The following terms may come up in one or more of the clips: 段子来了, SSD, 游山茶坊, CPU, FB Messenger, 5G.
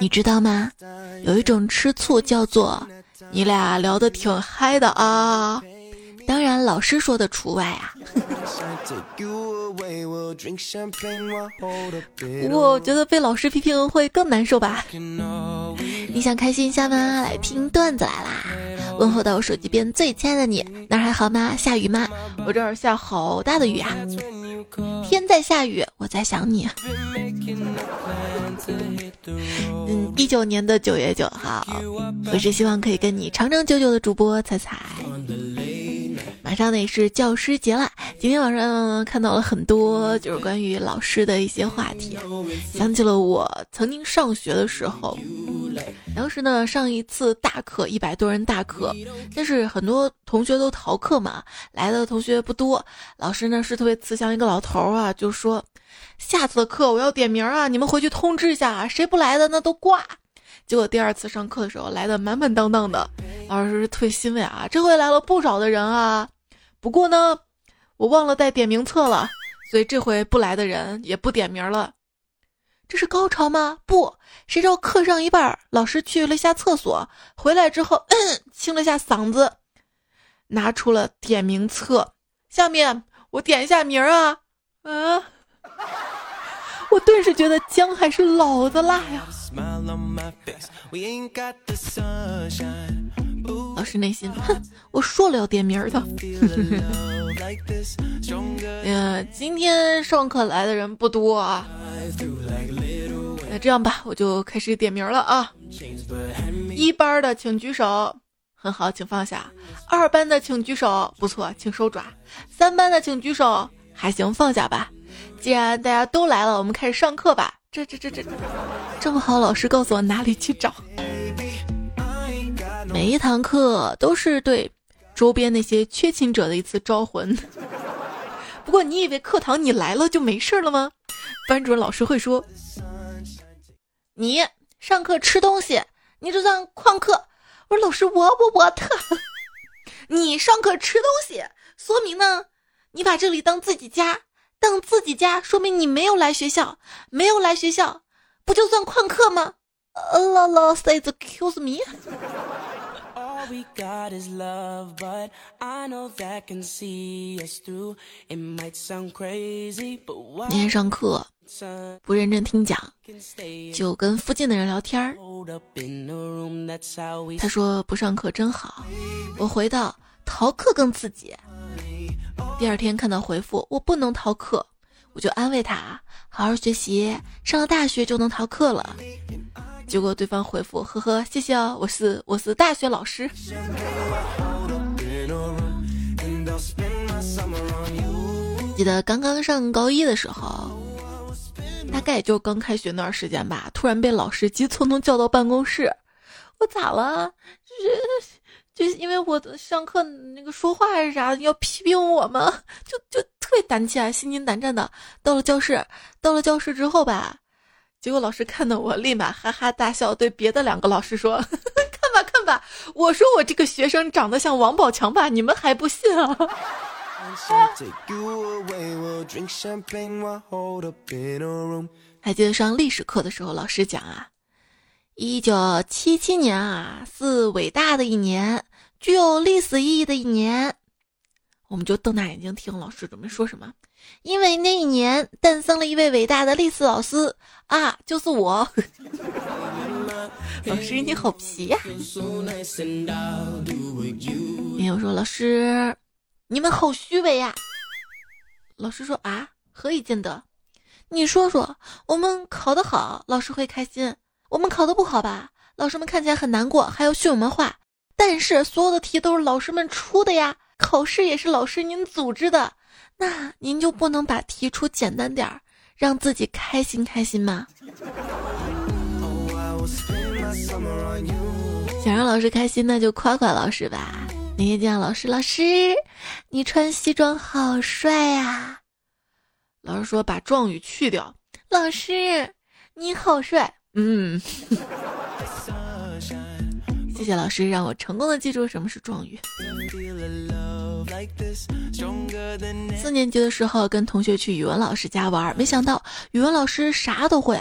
你知道吗？有一种吃醋叫做你俩聊得挺嗨的啊，当然老师说的除外啊。我觉得被老师批评会更难受吧。你想开心一下吗？来听段子来啦！问候到我手机边最亲爱的你，哪儿还好吗？下雨吗？我这儿下好大的雨啊！天在下雨，我在想你。19年9月9号，我是希望可以跟你长长久久的主播彩彩。马上呢也是教师节了，今天晚上看到了很多就是关于老师的一些话题，想起了我曾经上学的时候。当时呢上一次大课100多人大课，但是很多同学都逃课嘛，来的同学不多，老师呢是特别慈祥一个老头啊，就说下次的课我要点名啊，你们回去通知一下，谁不来的那都挂。结果第二次上课的时候来的满满当当的，老师特别欣慰啊，这回来了不少的人啊，不过呢我忘了带点名册了，所以这回不来的人也不点名了。这是高潮吗？不，谁知道课上一半，老师去了下厕所，回来之后清了下嗓子，拿出了点名册，下面我点一下名啊，我顿时觉得姜还是老的辣呀。老师内心，哼，我说了要点名的。今天上课来的人不多啊。那这样吧，我就开始点名了啊。1班的请举手，很好，请放下。2班的请举手，不错，请收爪。3班的请举手，还行，放下吧。既然大家都来了，我们开始上课吧。这么好，老师告诉我哪里去找。每一堂课都是对周边那些缺勤者的一次招魂。不过你以为课堂你来了就没事了吗？班主任老师会说，你上课吃东西，你这算旷课。我说老师，我特。你上课吃东西，说明呢，你把这里当自己家，当自己家说明你没有来学校，没有来学校，不就算旷课吗？老say excuse me。那天上课不认真听讲，就跟附近的人聊天，他说不上课真好，我回到逃课更刺激。第二天看到回复我不能逃课，我就安慰他好好学习，上了大学就能逃课了。结果对方回复，呵呵，谢谢哦，我是大学老师。记得刚刚上高1的时候，大概也就刚开学那段时间吧，突然被老师急匆匆叫到办公室，我咋了？就是因为我上课那个说话还是啥要批评我嘛，就特别胆怯，心惊胆战的到了教室之后吧，结果老师看到我立马哈哈大笑，对别的2个老师说，看吧，我说我这个学生长得像王宝强吧，你们还不信啊。还记得上历史课的时候，老师讲啊，1977年啊是伟大的一年，具有历史意义的一年。我们就瞪大眼睛听老师准备说什么，因为那一年诞生了一位伟大的历史老师啊，就是我。老师你好皮呀、啊！没有说老师你们好虚伪呀、啊！老师说啊，何以见得？你说说，我们考得好，老师会开心。我们考得不好吧，老师们看起来很难过，还要训我们话，但是所有的题都是老师们出的呀，考试也是老师您组织的，那您就不能把题出简单点儿，让自己开心开心吗？想让老师开心，那就夸夸老师吧。那天见老师，你穿西装好帅啊。老师说把状语去掉，老师你好帅。谢谢老师让我成功的记住什么是状语。4年级的时候跟同学去语文老师家玩，没想到语文老师啥都会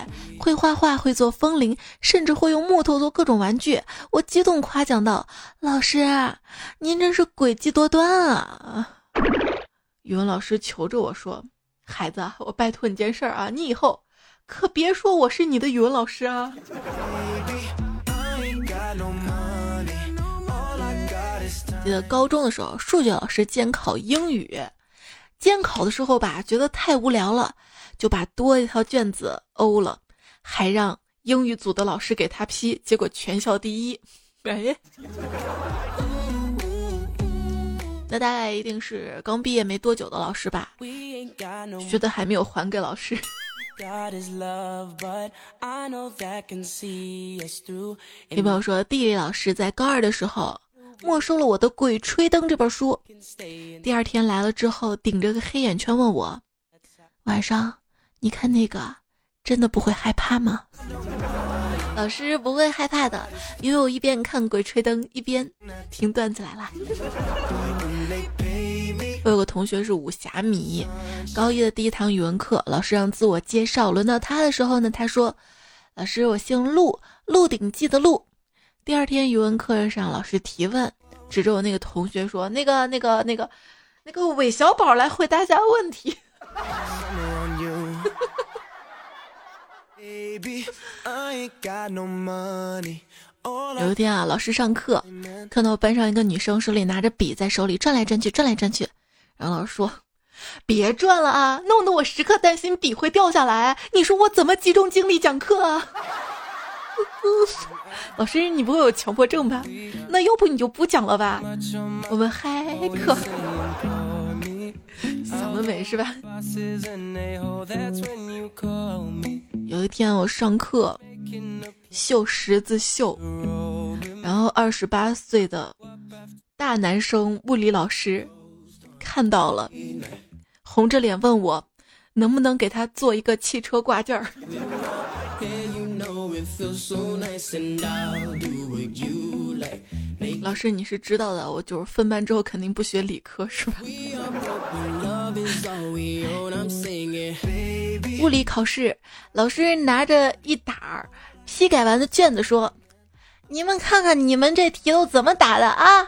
画画，会做风铃，甚至会用木头做各种玩具。我激动夸奖道：“老师，您真是诡计多端啊！”语文老师求着我说：“孩子，我拜托你件事儿啊，你以后可别说我是你的语文老师啊。”记得高中的时候，数学老师监考英语，监考的时候吧，觉得太无聊了，就把多一条卷子欧了，还让英语组的老师给他批，结果全校第一。哎，那大概一定是刚毕业没多久的老师吧，觉得还没有还给老师。有朋友说，地理老师在高二的时候没收了我的《鬼吹灯》这本书，第二天来了之后，顶着个黑眼圈问我：“晚上你看那个，真的不会害怕吗？”老师不会害怕的，因为我一边看《鬼吹灯》一边听段子来了。我有个同学是武侠迷，高一的第一堂语文课，老师让自我介绍，轮到他的时候呢，他说：“老师，我姓陆，鹿鼎记的鹿。”第二天语文课上，老师提问，指着我那个同学说：“那个韦小宝来回答一下问题。”有一天啊，老师上课看到班上一个女生手里拿着笔，在手里转来转去，然后老师说：“别转了啊，弄得我时刻担心笔会掉下来，你说我怎么集中精力讲课啊？”老师，你不会有强迫症吧？那要不你就不讲了吧，我们嗨课。想得美是吧？有一天我上课绣十字绣，然后28岁的大男生物理老师看到了，红着脸问我能不能给他做一个汽车挂件儿。老师，你是知道的，我就是分班之后肯定不学理科，是吧？物理考试，老师拿着一沓批改完的卷子说：“你们看看你们这题都怎么打的啊？”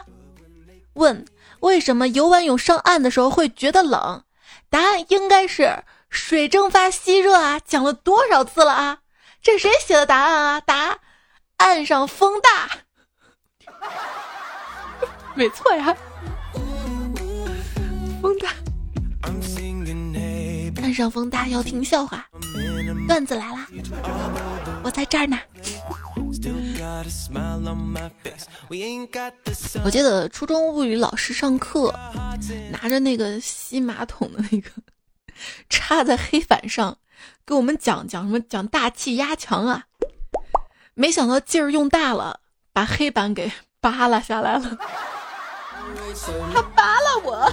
问：“为什么游完泳上岸的时候会觉得冷？”答案应该是水蒸发吸热啊，讲了多少次了啊？这谁写的答案啊？答案上风大。没错呀，风大。岸上风大要听笑话，段子来啦，我在这儿呢。我记得初中物理老师上课拿着那个吸马桶的那个插在黑板上，给我们讲什么，讲大气压强啊，没想到劲儿用大了，把黑板给扒拉下来了。他扒拉我。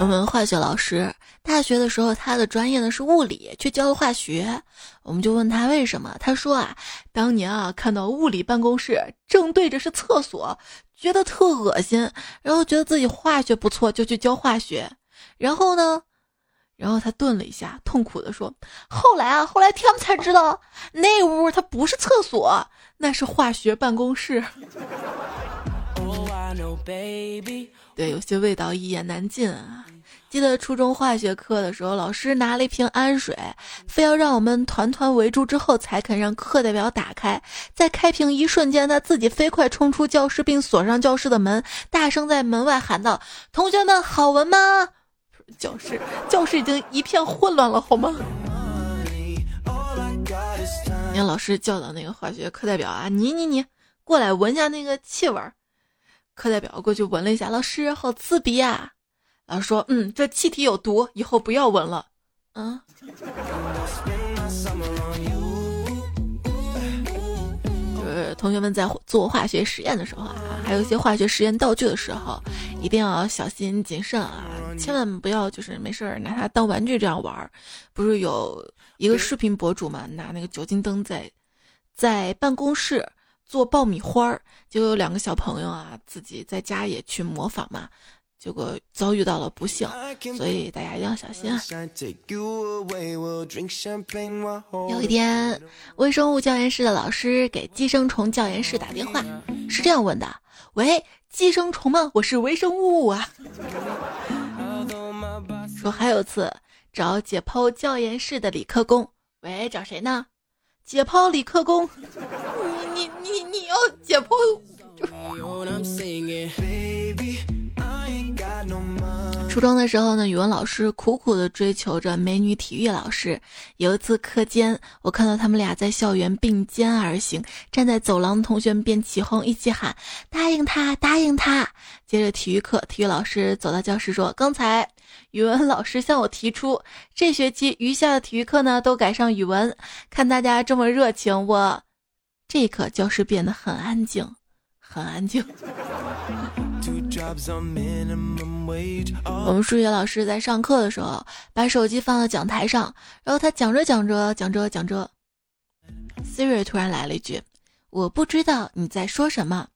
我们化学老师大学的时候，他的专业呢是物理，却教了化学。我们就问他为什么，他说啊，当年啊看到物理办公室正对着是厕所，觉得特恶心，然后觉得自己化学不错，就去教化学。然后他顿了一下，痛苦地说：“后来他们才知道，那屋它不是厕所，那是化学办公室。”对，有些味道一言难尽啊。记得初中化学课的时候，老师拿了一瓶氨水，非要让我们团团围住之后才肯让课代表打开。在开瓶一瞬间，他自己飞快冲出教室，并锁上教室的门，大声在门外喊道：“同学们，好闻吗？”教室已经一片混乱了，好吗？你看老师教导那个化学课代表啊，你过来闻一下那个气味。课代表过去闻了一下，老师好刺鼻啊！老师说：“这气体有毒，以后不要闻了。”啊！就是同学们在做化学实验的时候啊，还有一些化学实验道具的时候，一定要小心谨慎啊，千万不要就是没事拿它当玩具这样玩。不是有一个视频博主嘛，拿那个酒精灯在办公室做爆米花，就有两个小朋友啊自己在家也去模仿嘛，结果遭遇到了不幸，所以大家一定要小心啊！有一天，微生物教研室的老师给寄生虫教研室打电话，是这样问的：喂，寄生虫吗？我是微生物啊。说还有次找解剖教研室的理科工，喂，找谁呢？解剖理科工，你要解剖？初中的时候呢，语文老师苦苦地追求着美女体育老师。有一次课间，我看到他们俩在校园并肩而行，站在走廊的同学们便起哄，一起喊答应他，答应他。接着体育课，体育老师走到教室说，刚才语文老师向我提出，这学期余下的体育课呢都改上语文。看大家这么热情，我这一刻教室变得很安静，很安静。我们数学老师在上课的时候把手机放到讲台上，然后他讲着 Siri 突然来了一句，我不知道你在说什么。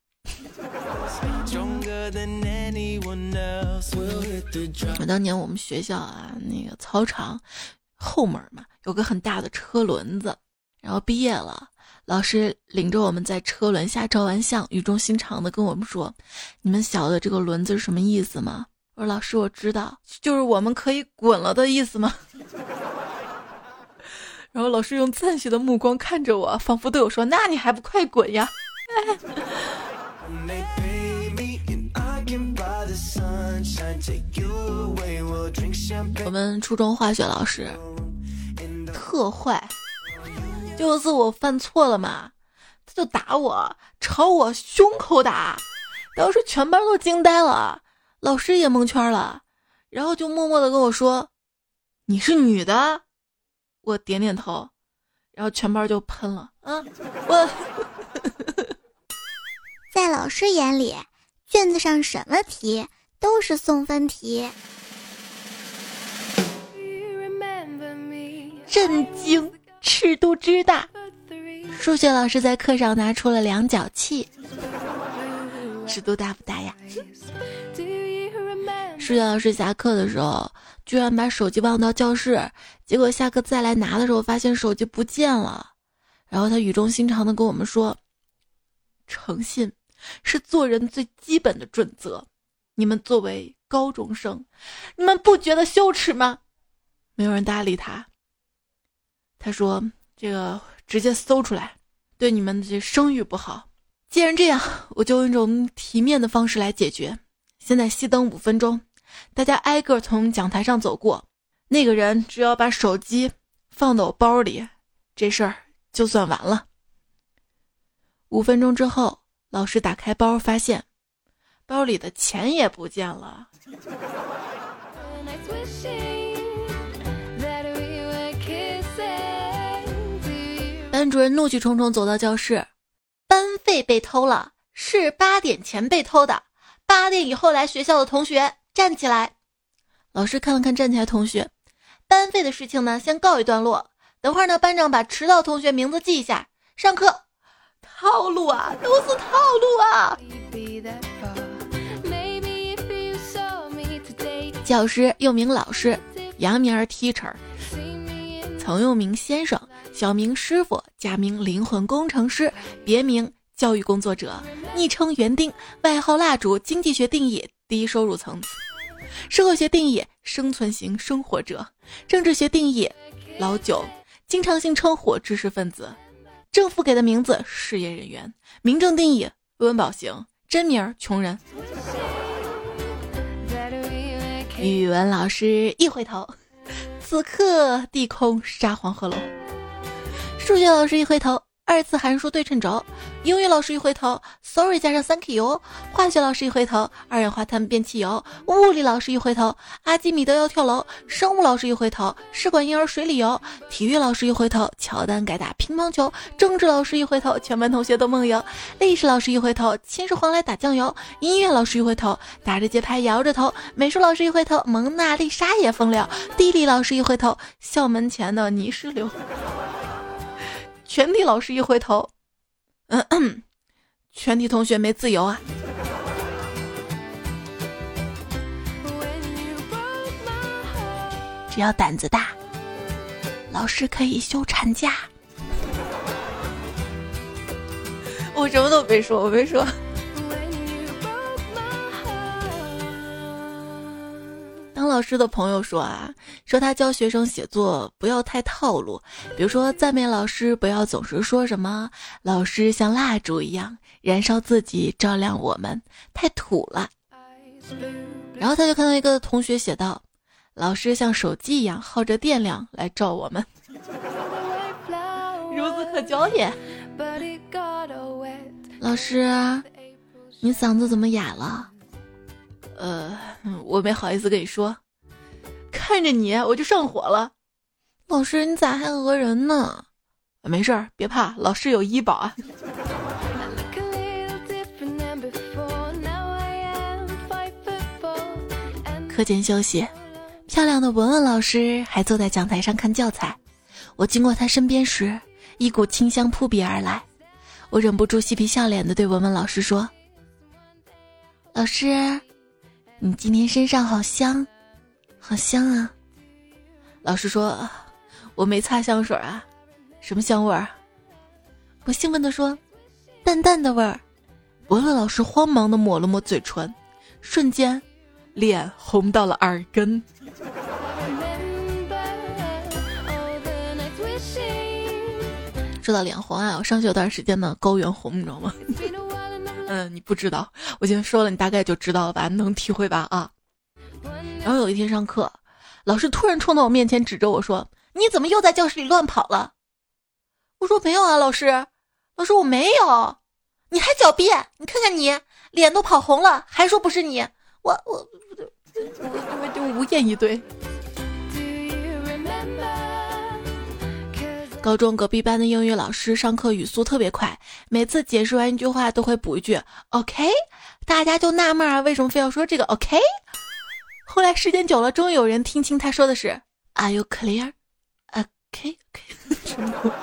当年我们学校啊，那个操场后门嘛有个很大的车轮子，然后毕业了，老师领着我们在车轮下照完相，语重心长地跟我们说，你们晓得这个轮子是什么意思吗？我说老师我知道，就是我们可以滚了的意思吗？然后老师用赞许的目光看着我，仿佛对我说，那你还不快滚呀。我们初中化学老师特坏，有一次我犯错了嘛，他就打我，朝我胸口打，当时全班都惊呆了，老师也蒙圈了，然后就默默地跟我说，你是女的。我点点头，然后全班就喷了啊！我在老师眼里，卷子上什么题都是送分题。震惊，尺度之大。数学老师在课上拿出了量角器，尺度大不大呀？数学老师下课的时候居然把手机忘到教室，结果下课再来拿的时候发现手机不见了，然后他语重心长地跟我们说，诚信是做人最基本的准则，你们作为高中生，你们不觉得羞耻吗？没有人搭理他，他说这个直接搜出来对你们这声誉不好。既然这样，我就用一种体面的方式来解决。现在熄灯5分钟，大家挨个从讲台上走过，那个人只要把手机放到我包里，这事儿就算完了。5分钟之后，老师打开包发现包里的钱也不见了。班主任怒气冲冲走到教室，班费被偷了，是8点前被偷的，8点以后来学校的同学站起来。老师看了看站起来同学，班费的事情呢先告一段落，等会儿呢班长把迟到同学名字记一下，上课。套路啊，都是套路啊。教师又名老师，洋名 teacher， 曾用名先生，小名师傅，假名灵魂工程师，别名教育工作者，昵称园丁，外号蜡烛。经济学定义低收入层次，社会学定义生存型生活者，政治学定义老九，经常性称呼知识分子，政府给的名字事业人员，民政定义温饱型，真名穷人。语文老师一回头，此刻地空杀黄鹤楼。数学老师一回头，二次函数对称轴，英语老师一回头 sorry 加上 thank you， 化学老师一回头二氧化碳变汽油，物理老师一回头阿基米德要跳楼，生物老师一回头试管婴儿水里游，体育老师一回头乔丹改打乒乓球，政治老师一回头全班同学都梦游，历史老师一回头秦始皇来打酱油，音乐老师一回头打着节拍摇着头，美术老师一回头蒙娜丽莎也疯了，地理老师一回头校门前的泥石流，全体老师一回头，全体同学没自由啊！只要胆子大，老师可以休产假。我什么都没说，我没说。当老师的朋友说说他教学生写作不要太套路，比如说赞美老师不要总是说什么老师像蜡烛一样燃烧自己照亮我们，太土了。然后他就看到一个同学写道，老师像手机一样耗着电量来照我们，孺子可教也。老师你嗓子怎么哑了？我没好意思跟你说，看着你我就上火了。老师你咋还讹人呢？没事儿，别怕，老师有医保啊。课间休息，漂亮的文文老师还坐在讲台上看教材，我经过她身边时，一股清香扑鼻而来，我忍不住嬉皮笑脸地对文文老师说，老师你今天身上好香好香啊。老师说，我没擦香水啊，什么香味儿？我兴奋地说，淡淡的味儿。文文老师慌忙地抹了抹嘴唇，瞬间脸红到了耳根。说到脸红我上学有段时间呢高原红，你知道吗？你不知道，我今天说了你大概就知道了吧，能体会吧啊。然后有一天上课，老师突然冲到我面前指着我说，你怎么又在教室里乱跑了？我说没有啊老师我没有。你还狡辩，你看看你脸都跑红了还说不是你，我就无言以对。高中隔壁班的英语老师上课语速特别快，每次解释完一句话都会补一句 OK， 大家就纳闷为什么非要说这个 OK。 后来时间久了，终于有人听清他说的是 Are you clear？ OK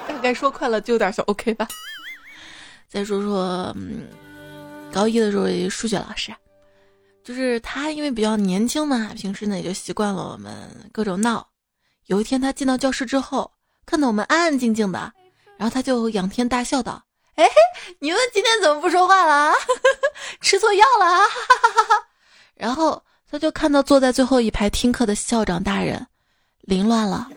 大概说快了就有点小 OK 吧。再说说高一的时候数学老师，就是他因为比较年轻嘛，平时呢也就习惯了我们各种闹。有一天他进到教室之后，看到我们安安静静的，然后他就仰天大笑道，哎，你们今天怎么不说话了啊？吃错药了啊？然后他就看到坐在最后一排听课的校长大人凌乱了。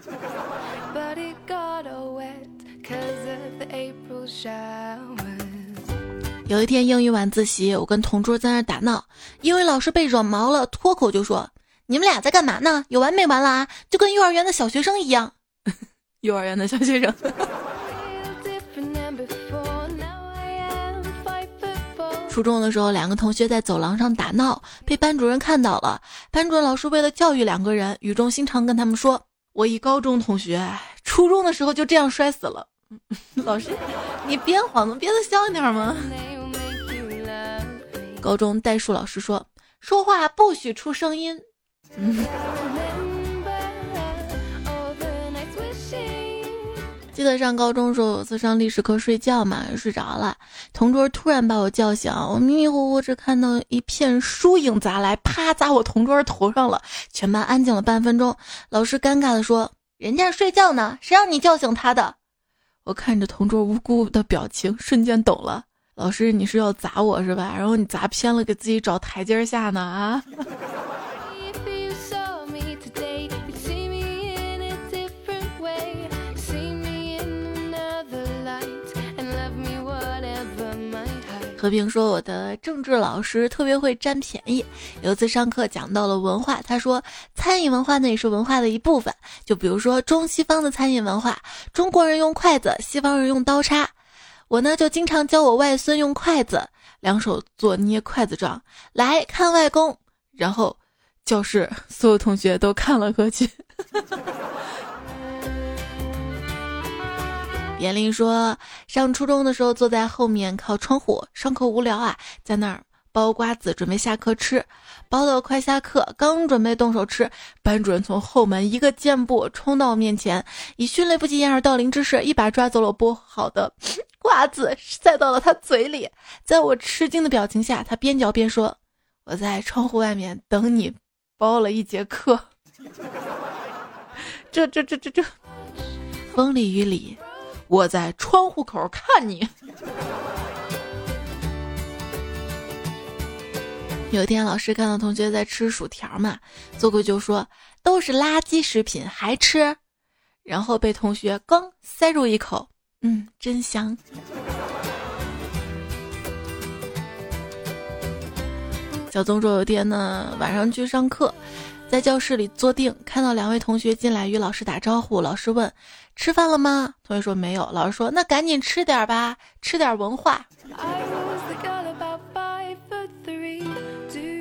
有一天英语晚自习，我跟同桌在那打闹，英语老师被惹毛了，脱口就说，你们俩在干嘛呢？有完没完了啊？就跟幼儿园的小学生一样。幼儿园的小学生。初中的时候，两个同学在走廊上打闹，被班主任看到了。班主任老师为了教育两个人，语重心长跟他们说，我一高中同学初中的时候就这样摔死了。老师你编谎能编得像一点吗？高中代数老师说，说话不许出声音。记得上高中时候，有次上历史课睡觉嘛，睡着了，同桌突然把我叫醒，我迷迷糊糊只看到一片书影砸来，啪砸我同桌头上了，全班安静了半分钟。老师尴尬地说，人家睡觉呢，谁让你叫醒他的？我看着同桌无辜的表情，瞬间懂了，老师你是要砸我是吧？然后你砸偏了，给自己找台阶下呢啊。和平说，我的政治老师特别会占便宜，有一次上课讲到了文化，他说餐饮文化呢也是文化的一部分，就比如说中西方的餐饮文化，中国人用筷子，西方人用刀叉。我呢就经常教我外孙用筷子，两手做捏筷子状，来看外公。然后教室所有同学都看了过去。严玲说，上初中的时候坐在后面靠窗户，上课无聊啊，在那儿剥瓜子准备下课吃，剥到快下课，刚准备动手吃，班主任从后门一个箭步冲到我面前，以迅雷不及掩耳盗铃之势一把抓走了剥好的瓜子，塞到了他嘴里。在我吃惊的表情下，他边嚼边说，我在窗户外面等你剥了一节课。这风里雨里，我在窗户口看你。有一天老师看到同学在吃薯条嘛，坐过就说，都是垃圾食品还吃，然后被同学刚塞入一口，真香。小宗说，有天呢晚上去上课，在教室里坐定，看到两位同学进来与老师打招呼。老师问，吃饭了吗？同学说没有。老师说，那赶紧吃点吧，吃点文化。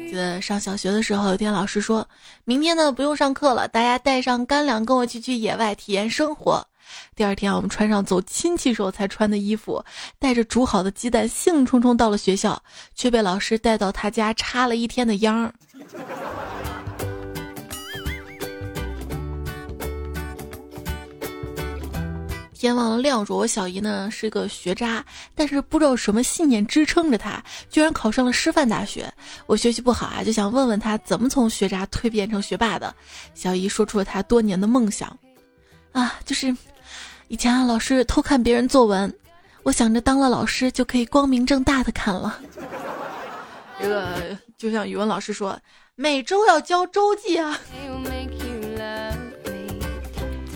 记得上小学的时候，有天老师说，明天呢不用上课了，大家带上干粮跟我去野外体验生活。第二天我们穿上走亲戚时候才穿的衣服，带着煮好的鸡蛋兴冲冲到了学校，却被老师带到他家插了一天的秧。天忘了亮说，我小姨呢是个学渣，但是不知道什么信念支撑着她，居然考上了师范大学。我学习不好啊，就想问问她怎么从学渣蜕变成学霸的。小姨说出了她多年的梦想啊，就是以前啊老师偷看别人作文，我想着当了老师就可以光明正大的看了。这个就像语文老师说，每周要交周记啊。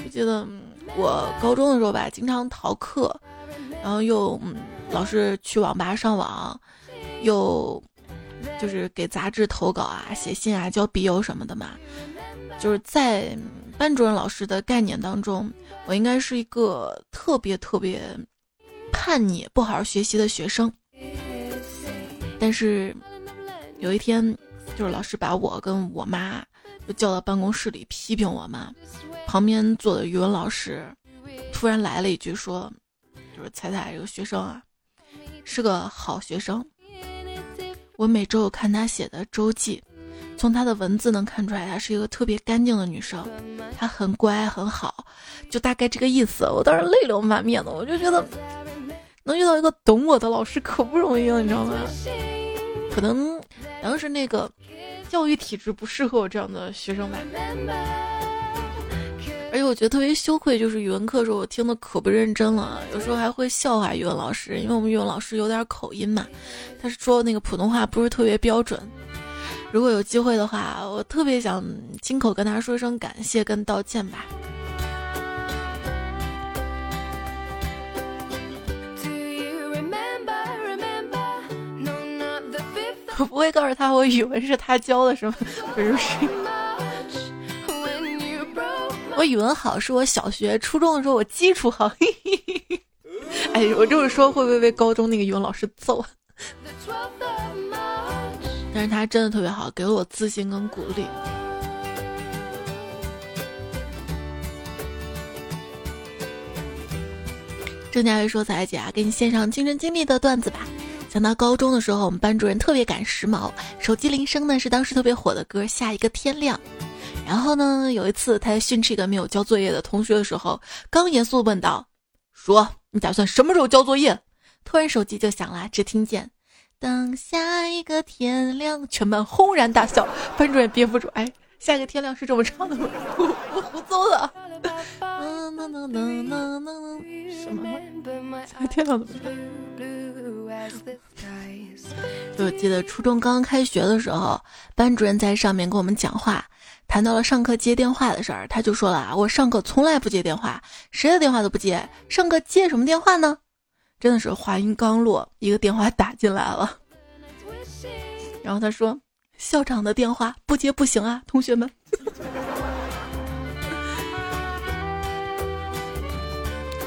我记得我高中的时候吧，经常逃课，然后又老是去网吧上网，又就是给杂志投稿啊，写信啊，交笔友什么的嘛。就是在班主任老师的概念当中，我应该是一个特别特别叛逆不好好学习的学生。但是有一天，就是老师把我跟我妈就叫到办公室里批评我嘛，旁边坐的语文老师突然来了一句说，就是彩彩这个学生啊是个好学生，我每周有看她写的周记，从她的文字能看出来，她是一个特别干净的女生，她很乖很好，就大概这个意思。我当时泪流满面的，我就觉得能遇到一个懂我的老师可不容易了，你知道吗？可能当时那个教育体制不适合我这样的学生吧。而且我觉得特别羞愧，就是语文课的时候我听的可不认真了，有时候还会笑话语文老师，因为我们语文老师有点口音嘛，他说那个普通话不是特别标准。如果有机会的话，我特别想亲口跟他说一声感谢跟道歉吧。我不会告诉他我语文是他教的什么，不是。我语文好是我小学初中的时候我基础好。哎，我这么说会不会被高中那个语文老师揍？但是他真的特别好，给了我自信跟鼓励。郑佳薇说，彩姐啊，给你献上亲身经历的段子吧。想到高中的时候，我们班主任特别赶时髦，手机铃声呢是当时特别火的歌《下一个天亮》。然后呢，有一次他在训斥一个没有交作业的同学的时候，刚严肃问道，说你打算什么时候交作业？突然手机就响了，只听见等下一个天亮，全班轰然大笑。班主任憋不住，哎，下一个天亮是这么唱的吗？我胡诌的。什么？下一个天亮怎么唱？就记得初中刚刚开学的时候，班主任在上面跟我们讲话，谈到了上课接电话的事儿，他就说了啊，我上课从来不接电话，谁的电话都不接，上课接什么电话呢？真的是话音刚落，一个电话打进来了，然后他说，校长的电话不接不行啊，同学们。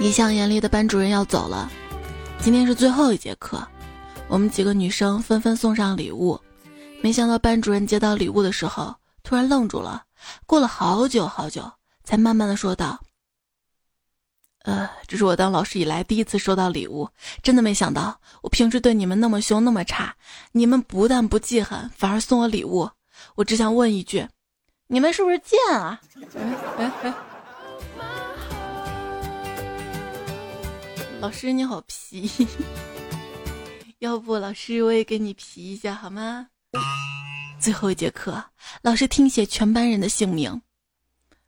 一向严厉的班主任要走了，今天是最后一节课，我们几个女生纷纷送上礼物，没想到班主任接到礼物的时候突然愣住了，过了好久好久才慢慢的说道，这是我当老师以来第一次收到礼物，真的没想到我平时对你们那么凶那么差，你们不但不记恨，反而送我礼物，我只想问一句，你们是不是贱啊？老师你好皮，要不老师我也给你皮一下好吗？最后一节课，老师听写全班人的姓名，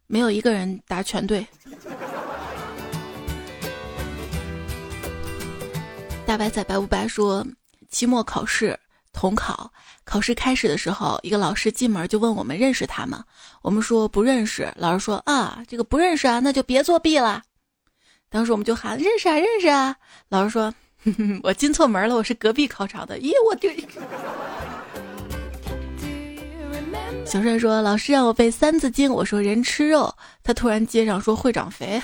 没有一个人答全对。大白仔白不白说，期末考试统考，考试开始的时候，一个老师进门就问我们认识他吗？我们说不认识，老师说啊，这个不认识啊，那就别作弊了。当时我们就喊认识啊认识啊，老师说呵呵，我进错门了，我是隔壁考场的。咦，我对。小帅说，老师让我背3字经，我说人吃肉，他突然接上说会长肥。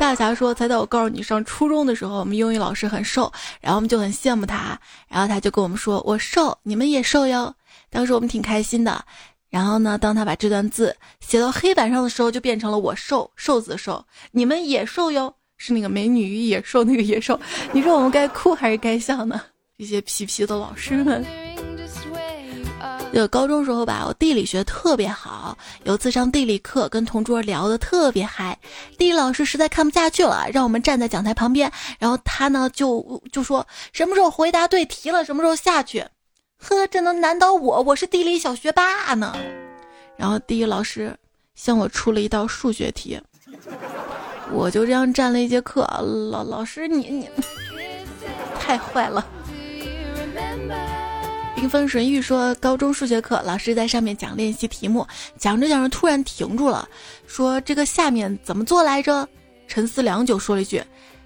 大侠说，才到我告诉你上初中的时候，我们英语老师很瘦，然后我们就很羡慕他，然后他就跟我们说，我瘦你们也瘦哟。当时我们挺开心的，然后呢当他把这段字写到黑板上的时候，就变成了我瘦，瘦子瘦，你们也瘦哟，是那个美女与野兽那个野兽。你说我们该哭还是该笑呢？这些皮皮的老师们。高中时候吧，我地理学特别好，有次上地理课跟同桌聊得特别嗨，地理老师实在看不下去了，让我们站在讲台旁边，然后他呢就说什么时候回答对题了什么时候下去。呵，这能难倒我是地理小学霸呢。然后地理老师向我出了一道数学题，我就这样站了一节课。老师你太坏了。冰封神玉说，高中数学课老师在上面讲练习题目，讲着讲着突然停住了，说这个下面怎么做来着？沉思良久说了一句，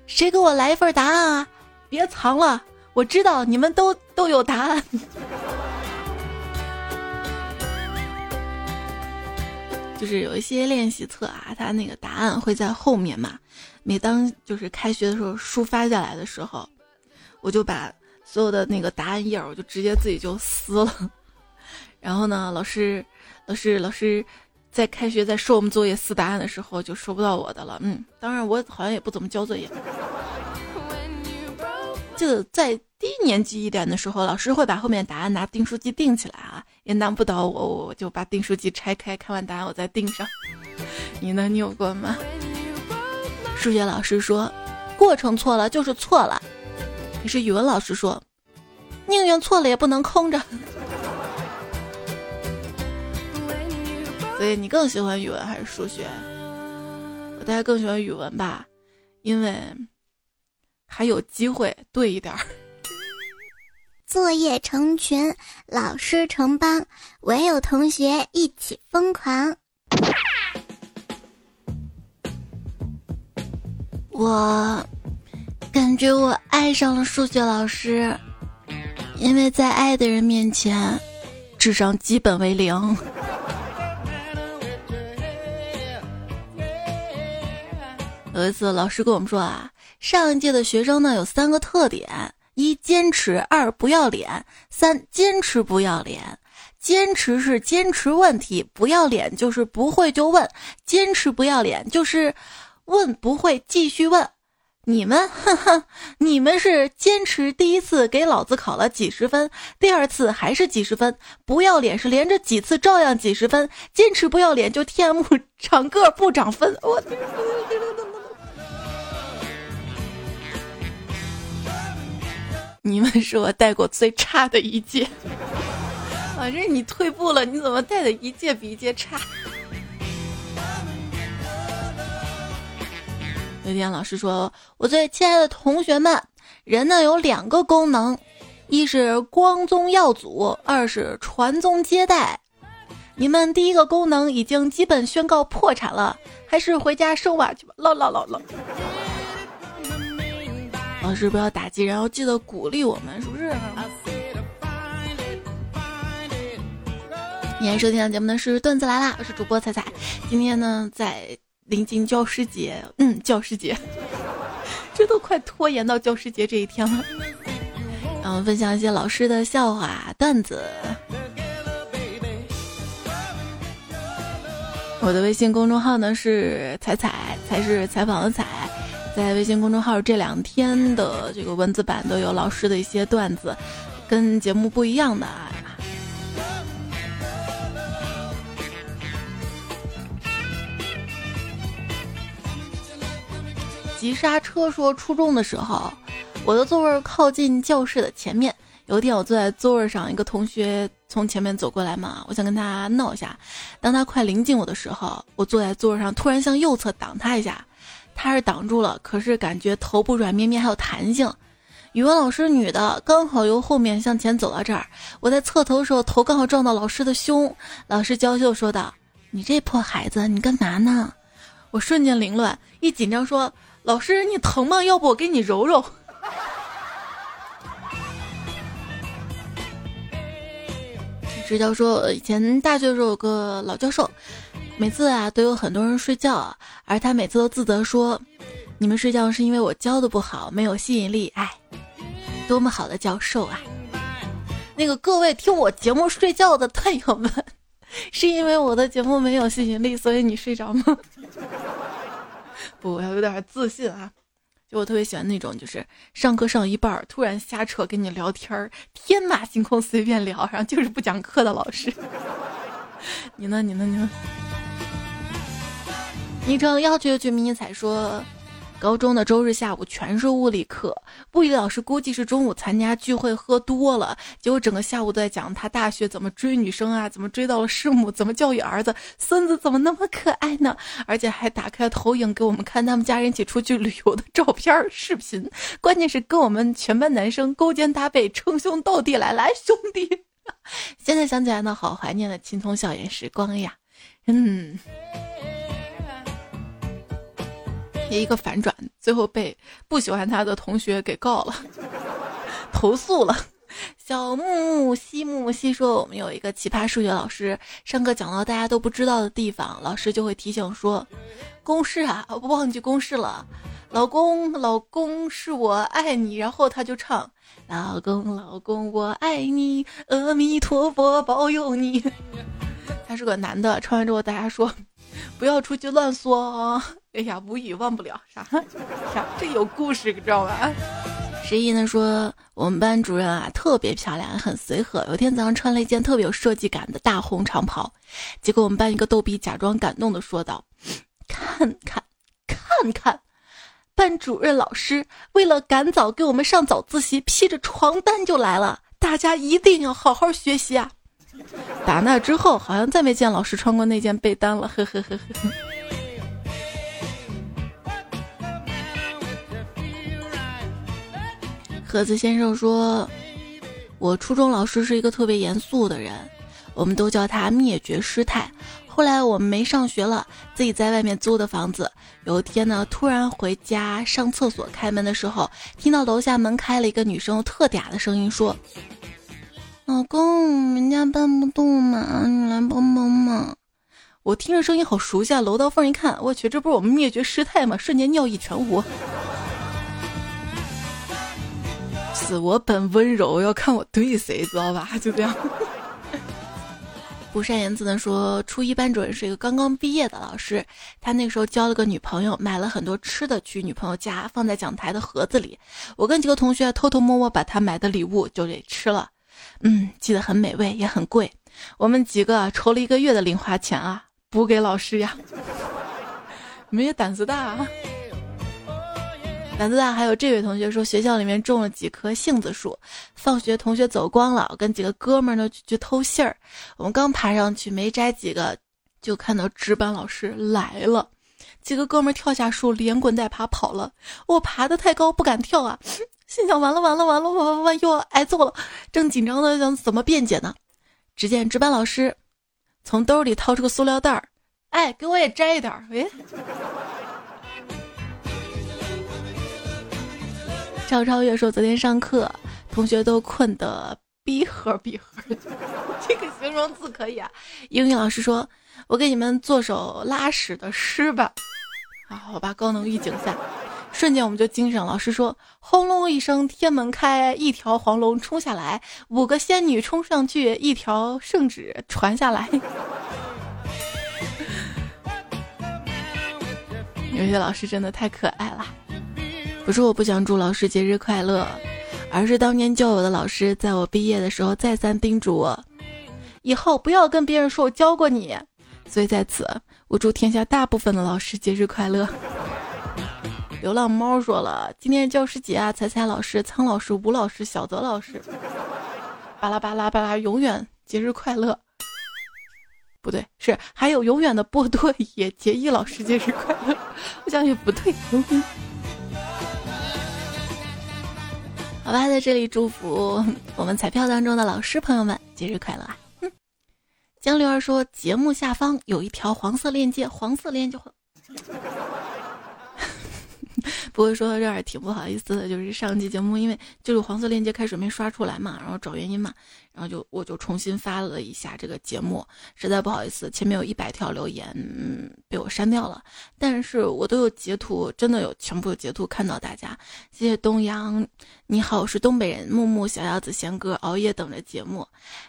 谁给我来一份答案啊，别藏了，我知道你们都有答案。就是有一些练习册啊，它那个答案会在后面嘛。每当就是开学的时候，书发下来的时候，我就把所有的那个答案页，我就直接自己就撕了。然后呢，老师在开学在收我们作业撕答案的时候，就收不到我的了。当然我好像也不怎么交作业。这个在低年级一点的时候，老师会把后面答案拿订书机订起来啊，也难不倒我就把订书机拆开，看完答案我再订上。你呢？你有过吗？数学老师说，过程错了就是错了。可是语文老师说，宁愿错了也不能空着。所以你更喜欢语文还是数学？我大概更喜欢语文吧，因为还有机会对一点儿。作业成群，老师成帮，唯有同学一起疯狂。我感觉我爱上了数学老师，因为在爱的人面前，智商基本为0。有一次老师跟我们说啊，上一届的学生呢有3个特点：一、坚持；2、不要脸；3、坚持不要脸。坚持是坚持问题，不要脸就是不会就问，坚持不要脸就是问不会继续问。你们是坚持第一次给老子考了几十分，第二次还是几十分；不要脸是连着几次照样几十分，坚持不要脸就 TM 长个不长分。我你们是我带过最差的一届啊！这你退步了，你怎么带的一届比一届差？那天老师说，我最亲爱的同学们，人呢有2个功能，一是光宗耀祖，2是传宗接代。你们第一个功能已经基本宣告破产了，还是回家生娃去吧，唠。老师不要打击，然后记得鼓励我们，是不是？今天收听的节目呢是段子来啦，我是主播彩彩。今天呢在临近教师节，这都快拖延到教师节这一天了。然后分享一些老师的笑话段子。我的微信公众号呢是采采，才是采访的采。在微信公众号这两天的这个文字版都有老师的一些段子，跟节目不一样的啊。急刹车说，初中的时候，我的座位靠近教室的前面。有一天我坐在座位上，一个同学从前面走过来嘛，我想跟他闹一下。当他快临近我的时候，我坐在座位上突然向右侧挡他一下，他是挡住了，可是感觉头部软绵绵还有弹性。语文老师女的刚好由后面向前走到这儿，我在侧头的时候头刚好撞到老师的胸，老师娇羞说道：“你这破孩子，你干嘛呢？”我瞬间凌乱，一紧张说：“老师，你疼吗？要不我给你揉揉。”直教说，以前大学时候有个老教授，每次啊都有很多人睡觉，而他每次都自责说：“你们睡觉是因为我教的不好，没有吸引力。”哎，多么好的教授啊！那个各位听我节目睡觉的队友们，是因为我的节目没有吸引力，所以你睡着吗？不，我要有点自信啊！就我特别喜欢那种，就是上课上一半突然瞎扯跟你聊天，天马行空随便聊，然后就是不讲课的老师。你呢？你呢？昵称要去就去迷你彩说，高中的周日下午全是物理课，物理老师估计是中午参加聚会喝多了，结果整个下午都在讲他大学怎么追女生啊，怎么追到了师母，怎么教育儿子，孙子怎么那么可爱呢，而且还打开投影给我们看他们家人一起出去旅游的照片视频，关键是跟我们全班男生勾肩搭背称兄道弟，来兄弟。现在想起来呢，好怀念的青葱校园时光呀。一个反转，最后被不喜欢他的同学给告了，投诉了。小木西说，我们有一个奇葩数学老师，上课讲到大家都不知道的地方，老师就会提醒说：“公式啊，我忘记公式了。老公是我爱你。”然后他就唱：“老公老公我爱你，阿弥陀佛保佑你。”他是个男的，唱完之后大家说：“不要出去乱说哦。”哎呀，无语，忘不了啥，这有故事，知道吧？十一呢说，我们班主任啊特别漂亮，很随和。有天早上穿了一件特别有设计感的大红长袍，结果我们班一个逗比假装感动的说道：“看看，班主任老师为了赶早给我们上早自习，披着床单就来了，大家一定要好好学习啊！”打那之后，好像再没见老师穿过那件被单了，呵。盒子先生说，我初中老师是一个特别严肃的人，我们都叫他灭绝师太。后来我们没上学了，自己在外面租的房子。有一天呢，突然回家上厕所，开门的时候听到楼下门开了一个女生特嗲的声音说：“老公，人家搬不动嘛，你来帮帮嘛。”我听着声音好熟悉啊，楼道缝一看，我去，这不是我们灭绝师太吗？瞬间尿意全无。死我本温柔，要看我对谁，知道吧？就这样。不善言辞的说，初一班主任是一个刚刚毕业的老师，他那个时候交了个女朋友，买了很多吃的去女朋友家，放在讲台的盒子里。我跟几个同学偷偷摸摸把他买的礼物就给吃了，记得很美味，也很贵。我们几个筹了一个月的零花钱啊，补给老师呀。你们也胆子大啊！胆子大，还有这位同学说，学校里面种了几棵杏子树，放学同学走光了，我跟几个哥们儿呢去偷杏儿。我们刚爬上去没摘几个，就看到值班老师来了，几个哥们儿跳下树连滚带爬跑了。我爬得太高不敢跳啊，心想完了又要挨揍了，正紧张的想怎么辩解呢，只见值班老师从兜里掏出个塑料袋儿，哎，给我也摘一点儿。超越说，昨天上课同学都困得逼合，这个形容字可以啊。英语老师说，我给你们做首拉屎的诗吧。好吧，高能预警下瞬间我们就精神了。老师说轰隆一声天门开，一条黄龙冲下来，五个仙女冲上去，一条圣旨传下来。有些老师真的太可爱了。不是我不想祝老师节日快乐，而是当年教我的老师在我毕业的时候再三叮嘱我，以后不要跟别人说我教过你。所以在此我祝天下大部分的老师节日快乐。流浪猫说了，今天教师节啊，彩彩老师、苍老师、吴老师、小泽老师，巴拉巴拉巴拉，永远节日快乐。不对，是还有永远的波多野结衣老师节日快乐。我想也不对。好吧，在这里祝福我们彩票当中的老师朋友们节日快乐啊！江流儿说，节目下方有一条黄色链接，黄色链接。不过说到这儿挺不好意思的，就是上期节目因为就是黄色链接开始没刷出来嘛，然后找原因嘛，然后我就重新发了一下这个节目，实在不好意思，前面有100条留言被我删掉了，但是我都有截图，真的有全部有截图看到大家。谢谢东阳，你好，我是东北人，木木小鸭子贤哥熬夜等着节目，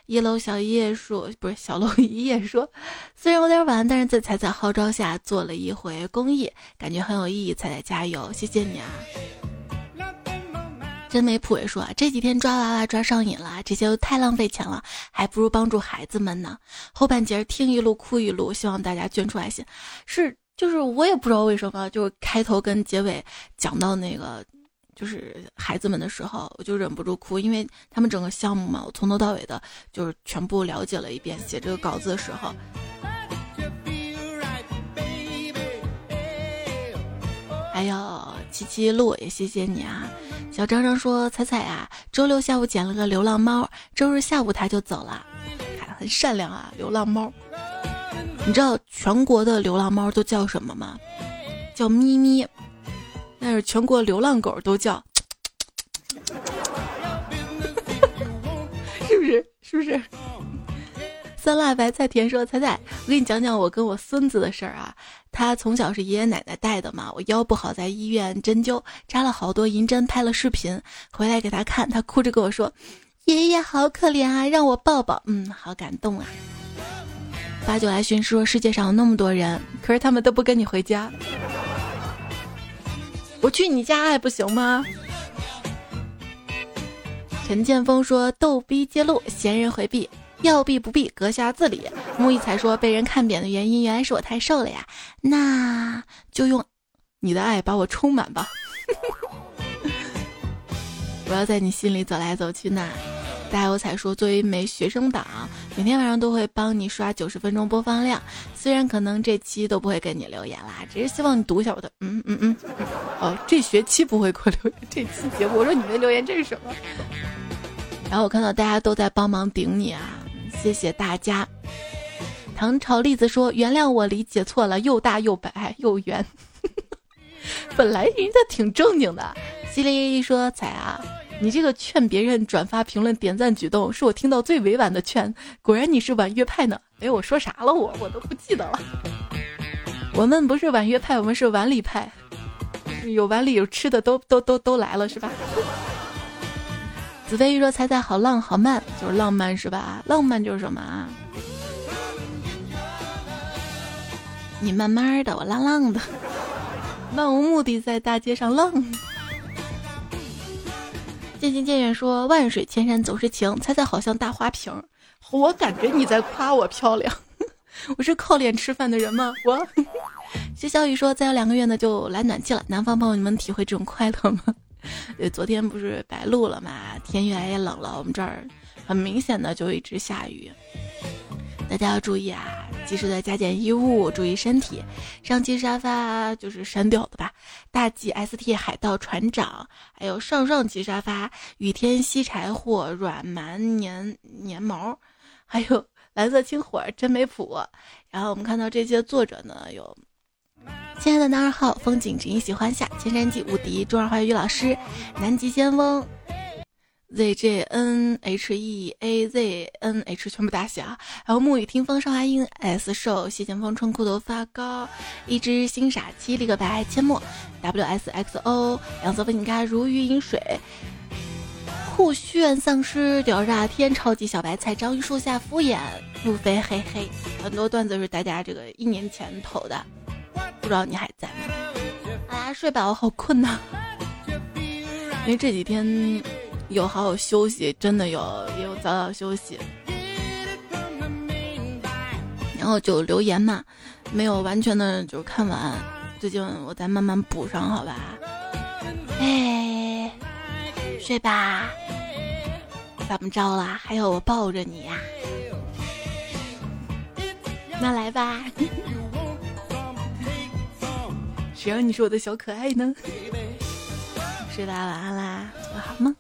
一楼小叶说不是小楼一叶说，虽然有点晚，但是在彩彩号召下做了一回公益，感觉很有意义，彩彩加油，谢谢你啊！真没谱也说啊，这几天抓娃娃抓上瘾了，这些又太浪费钱了，还不如帮助孩子们呢。后半截听一路哭一路，希望大家捐出爱心。是，就是我也不知道为什么，就是开头跟结尾讲到那个就是孩子们的时候，我就忍不住哭，因为他们整个项目嘛，我从头到尾的就是全部了解了一遍。写这个稿子的时候。还有七七路也谢谢你啊。小张张说，彩彩啊，周六下午捡了个流浪猫，周日下午他就走了，很善良啊，流浪猫。你知道全国的流浪猫都叫什么吗？叫咪咪。但是全国流浪狗都叫是不是？是不是？酸辣白菜甜说，彩彩，我给你讲讲我跟我孙子的事儿啊。他从小是爷爷奶奶带的嘛，我腰不好在医院针灸，扎了好多银针，拍了视频回来给他看，他哭着跟我说，爷爷好可怜啊，让我抱抱。好感动啊。八九来寻说，世界上有那么多人，可是他们都不跟你回家，我去你家还不行吗？陈建锋说，逗逼揭露，闲人回避，要避不避，阁下自理。木易才说，被人看扁的原因原来是我太瘦了呀，那就用你的爱把我充满吧。我要在你心里走来走去呢。大家我才说，作为一枚学生党，每天晚上都会帮你刷90分钟播放量，虽然可能这期都不会跟你留言啦，只是希望你读一下我的哦，这学期不会给我留言，这期节目我说你没留言这是什么？然后我看到大家都在帮忙顶你啊，谢谢大家。唐朝栗子说，原谅我理解错了，又大又白又圆。本来人家挺正经的。西里说，彩啊，你这个劝别人转发评论点赞举动是我听到最委婉的劝，果然你是婉约派呢。哎，我说啥了？我都不记得了。我们不是婉约派，我们是碗里派，有碗里有吃的都来了是吧？子飞鱼说，彩彩好浪好慢，就是浪漫是吧？浪漫就是什么啊？你慢慢的，我浪浪的，漫无目的在大街上浪。渐行渐远说，万水千山总是情，彩彩好像大花瓶。我感觉你在夸我漂亮。我是靠脸吃饭的人吗？我。薛小雨说，再有2个月呢就来暖气了，南方朋友你们体会这种快乐吗？对，昨天不是白露了嘛，天越来越冷了，我们这儿很明显的就一直下雨，大家要注意啊，及时的加减衣物，注意身体。上期沙发就是删掉的吧，大 GST 海盗船长，还有上上期沙发雨天吸柴火软蛮粘毛，还有蓝色清火真没谱。然后我们看到这些作者呢，有亲爱的男二号，风景只因喜欢下，千山记无敌，中二花语老师，南极仙翁， ZJNHEAZNH 全部大写啊，然后沐雨听风上来音 S 瘦谢前锋穿裤头发高一只新傻七立个白阡陌 WSXO 两色分你看如鱼饮水酷炫丧尸屌炸天超级小白菜章鱼树下敷衍路飞嘿嘿，很多段子是大家这个一年前投的，不知道你还在吗？啊，睡吧，我好困呐、因为这几天有好好休息，真的也有早早休息，然后就留言嘛，没有完全的就是看完，最近我再慢慢补上，好吧？哎，睡吧，怎么着啦？还有我抱着你呀、那来吧，谁让你是我的小可爱呢？睡吧，晚安啦，做好梦。